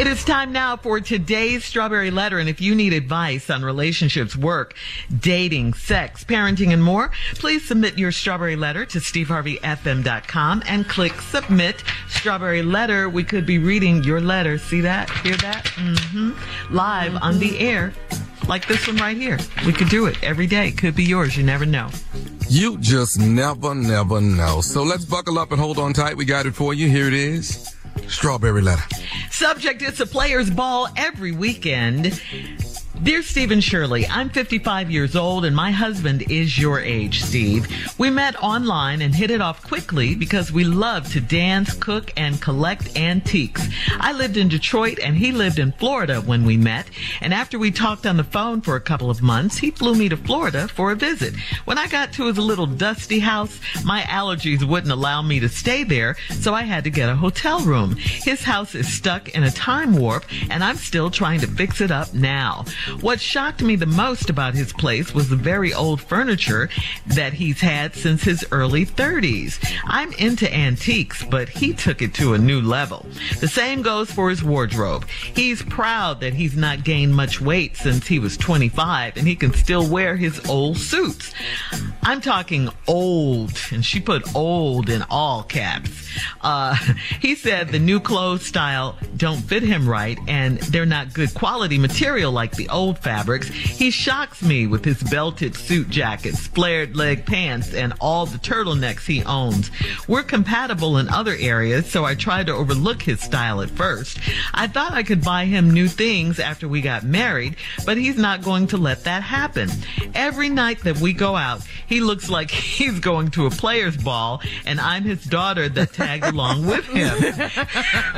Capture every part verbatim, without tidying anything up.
It is time now for today's Strawberry Letter. And if you need advice on relationships, work, dating, sex, parenting, and more, please submit your Strawberry Letter to steve harvey f m dot com and click Submit Strawberry Letter. We could be reading your letter. See that? Hear that? Mm-hmm. Live mm-hmm. on the air. Like this one right here. We could do it every day. Could be yours. You never know. You just never, never know. So let's buckle up and hold on tight. We got it for you. Here it is. Strawberry Letter. Subject is a player's ball every weekend. Dear Steve and Shirley, I'm fifty-five years old and my husband is your age, Steve. We met online and hit it off quickly because we love to dance, cook, and collect antiques. I lived in Detroit and he lived in Florida when we met. And after we talked on the phone for a couple of months, he flew me to Florida for a visit. When I got to his little dusty house, my allergies wouldn't allow me to stay there, so I had to get a hotel room. His house is stuck in a time warp and I'm still trying to fix it up now. What shocked me the most about his place was the very old furniture that he's had since his early thirties. I'm into antiques, but he took it to a new level. The same goes for his wardrobe. He's proud that he's not gained much weight since he was twenty-five, and he can still wear his old suits. I'm talking old, and she put old in all caps. Uh, he said the new clothes style don't fit him right, and they're not good quality material like the old. old fabrics. He shocks me with his belted suit jackets, flared leg pants, and all the turtlenecks he owns. We're compatible in other areas, so I tried to overlook his style at first. I thought I could buy him new things after we got married, but he's not going to let that happen. Every night that we go out, he looks like he's going to a player's ball, and I'm his daughter that tagged along with him.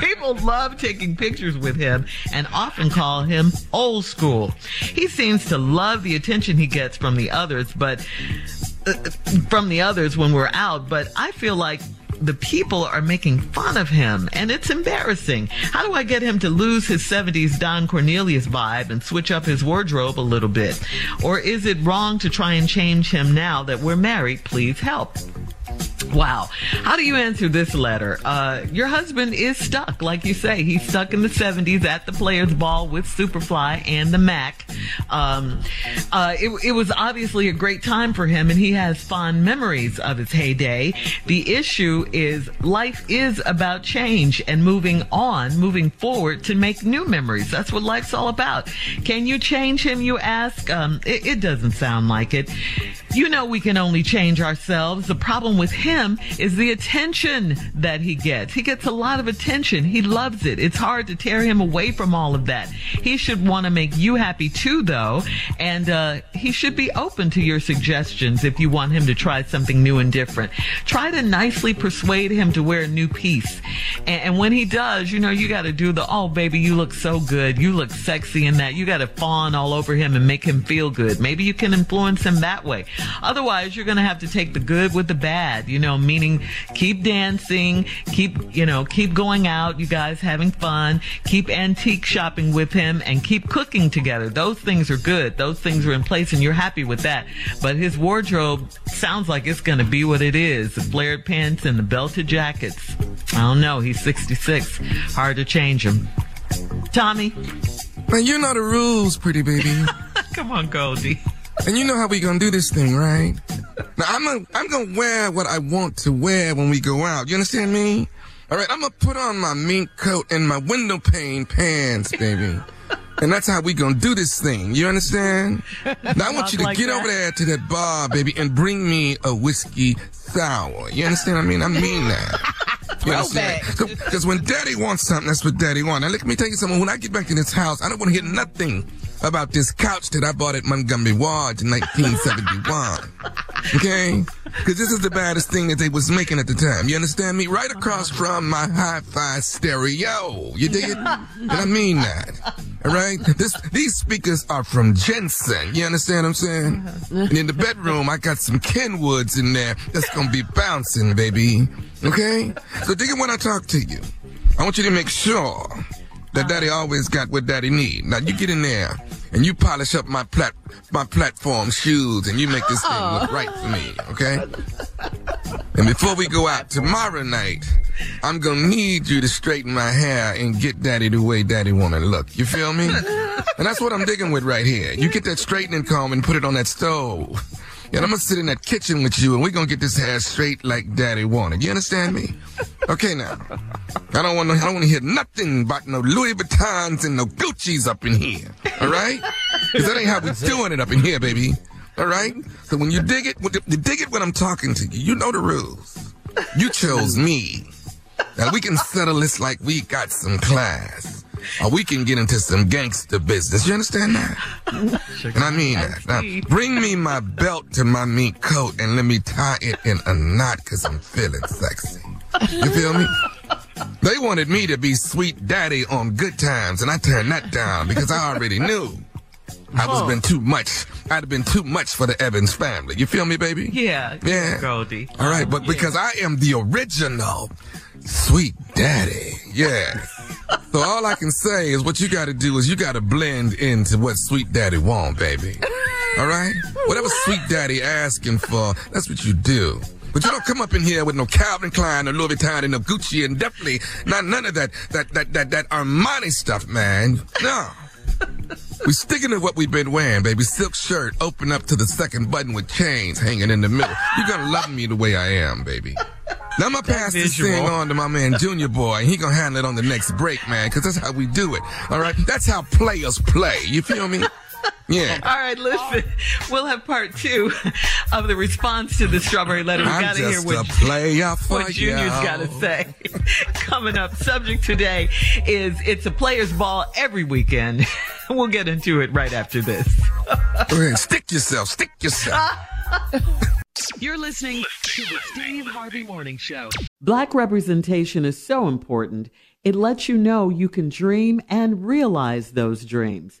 People love taking pictures with him and often call him old school. He seems to love the attention he gets from the others, but uh, from the others when we're out, but I feel like the people are making fun of him, and it's embarrassing. How do I get him to lose his seventies Don Cornelius vibe and switch up his wardrobe a little bit? Or is it wrong to try and change him now that we're married? Please help. Wow. How do you answer this letter? Uh, your husband is stuck, like you say. He's stuck in the seventies at the Players Ball with Superfly and the Mac. Um, uh, it, it was obviously a great time for him, and he has fond memories of his heyday. The issue is life is about change and moving on, moving forward to make new memories. That's what life's all about. Can you change him, you ask? Um, it, it doesn't sound like it. You know we can only change ourselves. The problem with him is the attention that he gets. He gets a lot of attention. He loves it. It's hard to tear him away from all of that. He should want to make you happy too, though, and uh, he should be open to your suggestions if you want him to try something new and different. Try to nicely persuade him to wear a new piece, and, and when he does, you know, you got to do the, oh, baby, you look so good. You look sexy in that. You got to fawn all over him and make him feel good. Maybe you can influence him that way. Otherwise, you're going to have to take the good with the bad, you know. Know, meaning keep dancing, keep, you know, keep going out, you guys having fun, keep antique shopping with him, and keep cooking together. Those things are good. Those things are in place, and you're happy with that. But his wardrobe sounds like it's going to be what it is, the flared pants and the belted jackets. I don't know. He's sixty-six. Hard to change him. Tommy? Man, you know the rules, pretty baby. Come on, Goldie. And you know how we gonna do this thing, right? Now, I'm gonna, I'm gonna wear what I want to wear when we go out. You understand me? All right, I'm gonna put on my mink coat and my window pane pants, baby. And that's how we gonna do this thing. You understand? Now, I want you to like get that. over there to that bar, baby, and bring me a whiskey sour. You understand what I mean? I mean that. You understand? Because when daddy wants something, that's what daddy wants. Now, let me tell you something. When I get back to this house, I don't want to hear nothing about this couch that I bought at Montgomery Ward in nineteen seventy-one. Okay? Because this is the baddest thing that they was making at the time. You understand me? Right across from my hi-fi stereo. You dig it? And I mean that. All right? This, these speakers are from Jensen. You understand what I'm saying? And in the bedroom, I got some Kenwoods in there that's going to be bouncing, baby. Okay? So dig it when I talk to you. I want you to make sure that daddy always got what daddy need. Now, you get in there, and you polish up my plat my platform shoes, and you make this thing Aww. look right for me, okay? And before we go out tomorrow night, I'm going to need you to straighten my hair and get daddy the way daddy want to look. You feel me? And that's what I'm digging with right here. You get that straightening comb and put it on that stove. And I'm going to sit in that kitchen with you, and we're going to get this hair straight like daddy wanted. You understand me? Okay, now. I don't want to, I don't want to hear nothing about no Louis Vuittons and no Gucci's up in here, all right? Because that ain't how we're doing it up in here, baby, all right? So when you dig it, you dig it when I'm talking to you. You know the rules. You chose me. Now, we can settle this like we got some class, or we can get into some gangster business. You understand that? And I mean that. Now, bring me my belt to my mink coat and let me tie it in a knot because I'm feeling sexy. You feel me? They wanted me to be sweet daddy on Good Times, and I turned that down because I already knew I was oh. been too much. I'd have been too much for the Evans family. You feel me, baby? Yeah. Yeah. Goldie. All right, but yeah. because I am the original sweet daddy. Yeah. So all I can say is what you got to do is you got to blend into what sweet daddy want, baby. All right? Whatever sweet daddy asking for, that's what you do. But you don't come up in here with no Calvin Klein or Louis Vuitton and no Gucci and definitely not none of that that that that, that Armani stuff, man. No. We're sticking to what we've been wearing, baby. Silk shirt, open up to the second button with chains hanging in the middle. You're going to love me the way I am, baby. Now, I'm going to pass this thing on to my man Junior Boy, and he going to handle it on the next break, man, because that's how we do it. All right? That's how players play. You feel me? Yeah. All right, listen. We'll have part two of the response to the Strawberry Letter. We got to hear what, what Junior's got to say. Coming up, subject today is it's a player's ball every weekend. We'll get into it right after this. Ahead, stick yourself. Stick yourself. You're listening to the Steve Harvey Morning Show. Black representation is so important. It lets you know you can dream and realize those dreams.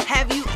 Have you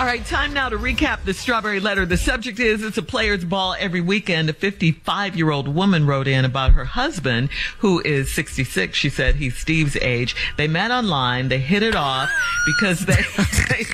All right, time now to recap the Strawberry Letter. The subject is, it's a player's ball every weekend. A fifty-five-year-old woman wrote in about her husband, who is sixty-six. She said he's Steve's age. They met online. They hit it off because they... they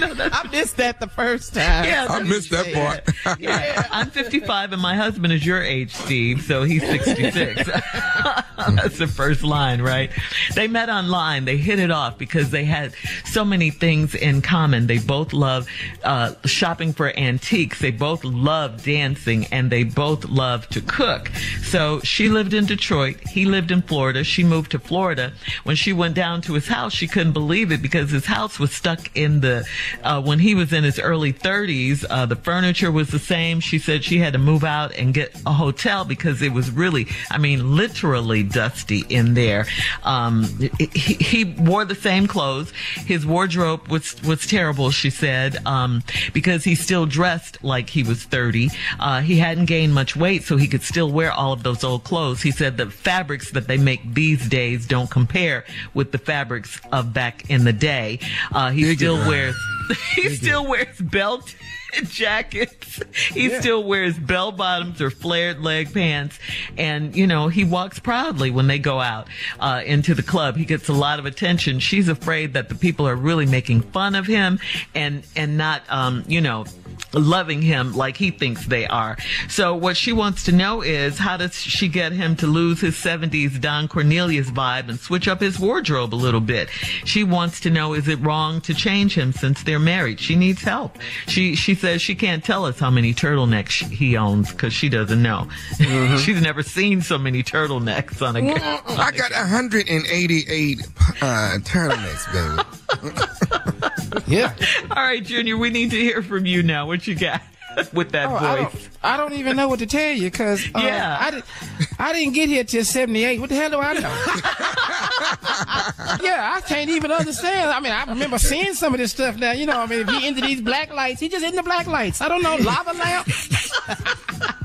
no, I missed that the first time. Yeah, I missed that part. Yeah. Yeah. I'm fifty-five and my husband is your age, Steve, so he's sixty-six. That's the first line, right? They met online. They hit it off because they had so many things in common. They both love uh, shopping for antiques. They both love dancing, and they both love to cook. So she lived in Detroit. He lived in Florida. She moved to Florida. When she went down to his house, she couldn't believe it because his house was stuck in the, uh, when he was in his early thirties, uh, the furniture was the same. She said she had to move out and get a hotel because it was really, I mean, literally dusty in there. Um, he, he wore the same clothes. His wardrobe was, was terrible, she said. Said, um, because he still dressed like he was thirty. Uh, he hadn't gained much weight, so he could still wear all of those old clothes. He said the fabrics that they make these days don't compare with the fabrics of back in the day. Uh, he Big still guy. wears, he Big still guy. wears belt jackets. He yeah. still wears bell bottoms or flared leg pants. And, you know, he walks proudly when they go out uh, into the club. He gets a lot of attention. She's afraid that the people are really making fun of him and, and not, um, you know, loving him like he thinks they are. So what she wants to know is, how does she get him to lose his seventies Don Cornelius vibe and switch up his wardrobe a little bit? She wants to know, is it wrong to change him since they're married? She needs help. She she says she can't tell us how many turtlenecks he owns because she doesn't know. Mm-hmm. She's never seen so many turtlenecks on a girl. Well, I got one hundred eighty-eight uh, turtlenecks, baby. Yeah. All right, Junior, we need to hear from you now. What you got with that oh, voice? I don't, I don't even know what to tell you because uh, yeah. I, did, I didn't get here till seventy-eight. What the hell do I know? Yeah, I can't even understand. I mean, I remember seeing some of this stuff now. You know, I mean, if he into these black lights, he just into black lights. I don't know, lava lamp.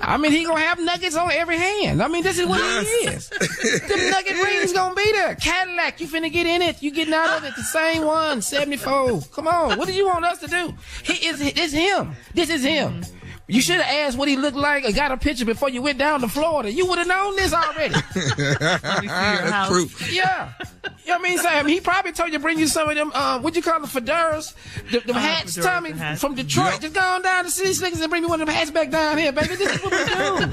I mean, he gonna have nuggets on every hand. I mean, this is what he is. The nugget rings gonna be there. Cadillac, you finna get in it. You getting out of it. The same one, seventy-four. Come on, what do you want us to do? He is. This him. This is him. You should have asked what he looked like or got a picture before you went down to Florida. You would have known this already. Let me see your house. True. Yeah. You know what I mean? So, I mean, he probably told you to bring you some of them, uh, what you call them, fedoras, the, them oh, hats, fedoras, Tommy, the hats. From Detroit. Yep. Just go on down to City Slickers and bring me one of them hats back down here, baby. This is what we do.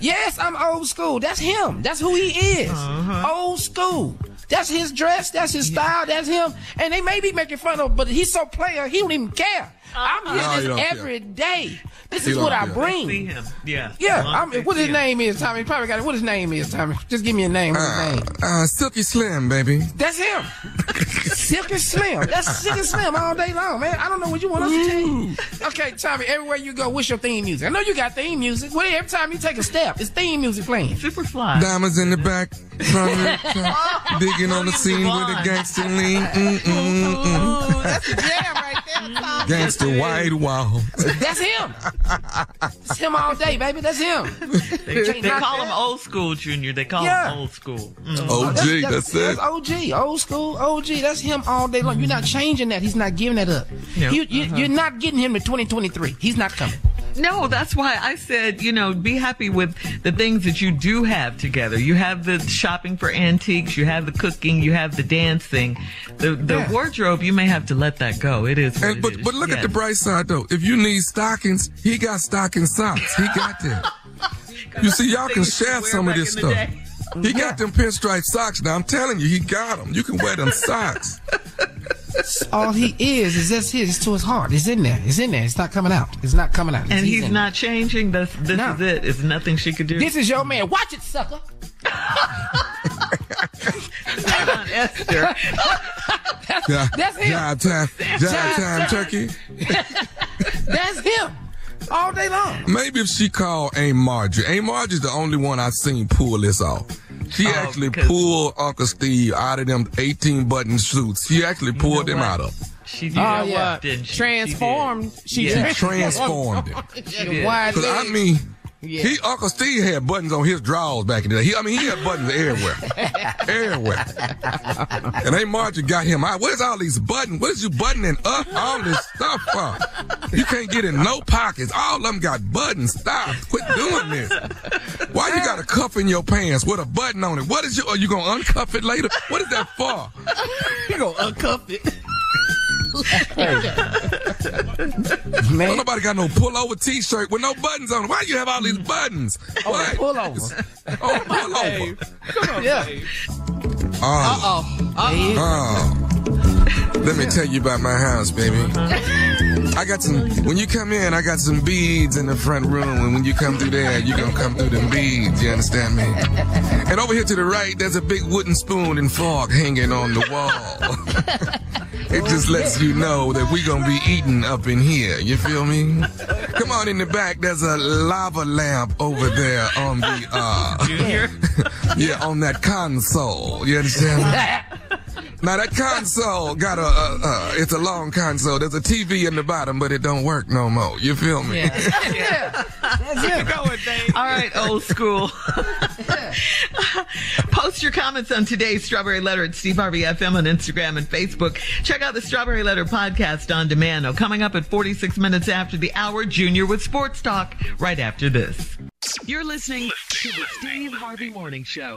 Yes, I'm old school. That's him. That's who he is. Uh-huh. Old school. That's his dress. That's his style. That's him. And they may be making fun of him, but he's so player, he don't even care. I'm here no, this every care. Day. This you is what care. I bring. I see him. Yeah. Yeah. I'm, what his name is, Tommy? Probably got it. What his name is, Tommy? Just give me a name. Uh, name? Uh, Silky Slim, baby. That's him. Silky Slim. That's Silky Slim all day long, man. I don't know what you want us to tell. Okay, Tommy, everywhere you go, what's your theme music? I know you got theme music. Well, every time you take a step, it's theme music playing. Superfly. Diamonds in the back. Digging on the scene with the gangster lean. Mm, mm, mm. That's a jam right there, Tommy. Gangster wide wall. That's him. It's him all day, baby. That's him. They, they, they call him old school, Junior. They call yeah. him old school. Mm. O G, that's, that's, that's it. That's O G. Old school, O G. That's him all day long. You're not changing that. He's not giving that up. Yep. You, you, uh-huh. You're not getting him to twenty twenty-three. He's not coming. No, that's why I said, you know, be happy with the things that you do have together. You have the shopping for antiques, you have the cooking, you have the dancing. The the yeah. wardrobe, you may have to let that go. It is what and, it but, is. But look yes. at the bright side, though. If you need stockings, he got stocking socks. He got that. You see, y'all can share some of this stuff. He yeah. got them pinstripe socks. Now, I'm telling you, he got them. You can wear them socks. All he is is that's his. It's to his heart. It's in there. It's in there. It's not coming out. It's not coming out. It's and he's not there. Changing. This, this no. is it. It's nothing she could do. This is your man. Watch it, sucker. John Esther. that's, yeah, that's him. Job time. Job time, turkey. That's him. All day long. Maybe if she called Aunt Margie. Aunt Margie's the only one I've seen pull this off. She oh, actually pulled Uncle Steve out of them eighteen-button suits. She actually pulled them out of. She did. Oh, yeah. Work, didn't she? Transformed. She, did. she, yeah. she transformed him. Because, I mean, yeah. he, Uncle Steve had buttons on his drawers back in the day. He, I mean, he had buttons everywhere. Everywhere. And Aunt Margie got him out. Where's all these buttons? What is you buttoning up all this stuff for? You can't get in no pockets. All of them got buttons. Stop. Quit doing this. Why you got a cuff in your pants with a button on it? What is your, are you going to uncuff it later? What is that for? You going to uncuff it. Man. Don't nobody got no pullover t-shirt with no buttons on it. Why do you have all these buttons? Oh, what? Pullover. Oh, pullover. Come on, yeah. Oh. Uh-oh. Uh-oh. Oh. Let me tell you about my house, baby. I got some, when you come in, I got some beads in the front room. And when you come through there, you're going to come through them beads. You understand me? And over here to the right, there's a big wooden spoon and fork hanging on the wall. It just lets you know that we're going to be eating up in here. You feel me? Come on in the back. There's a lava lamp over there on the, uh, yeah, on that console. You understand? Now, that console got a, uh, uh, it's a long console. There's a T V in the bottom, but it don't work no more. You feel me? Yeah. yeah. That's it. All right, old school. Post your comments on today's Strawberry Letter at Steve Harvey F M on Instagram and Facebook. Check out the Strawberry Letter podcast on demand. Now, coming up at forty-six minutes after the hour, Junior with Sports Talk, right after this. You're listening to the Steve Harvey Morning Show.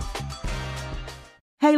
Hey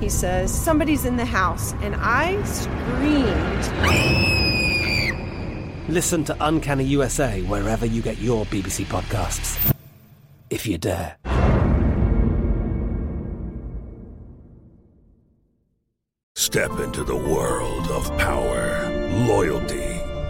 He says, somebody's in the house, and I screamed. Listen to Uncanny U S A wherever you get your B B C podcasts, if you dare. Step into the world of power, loyalty,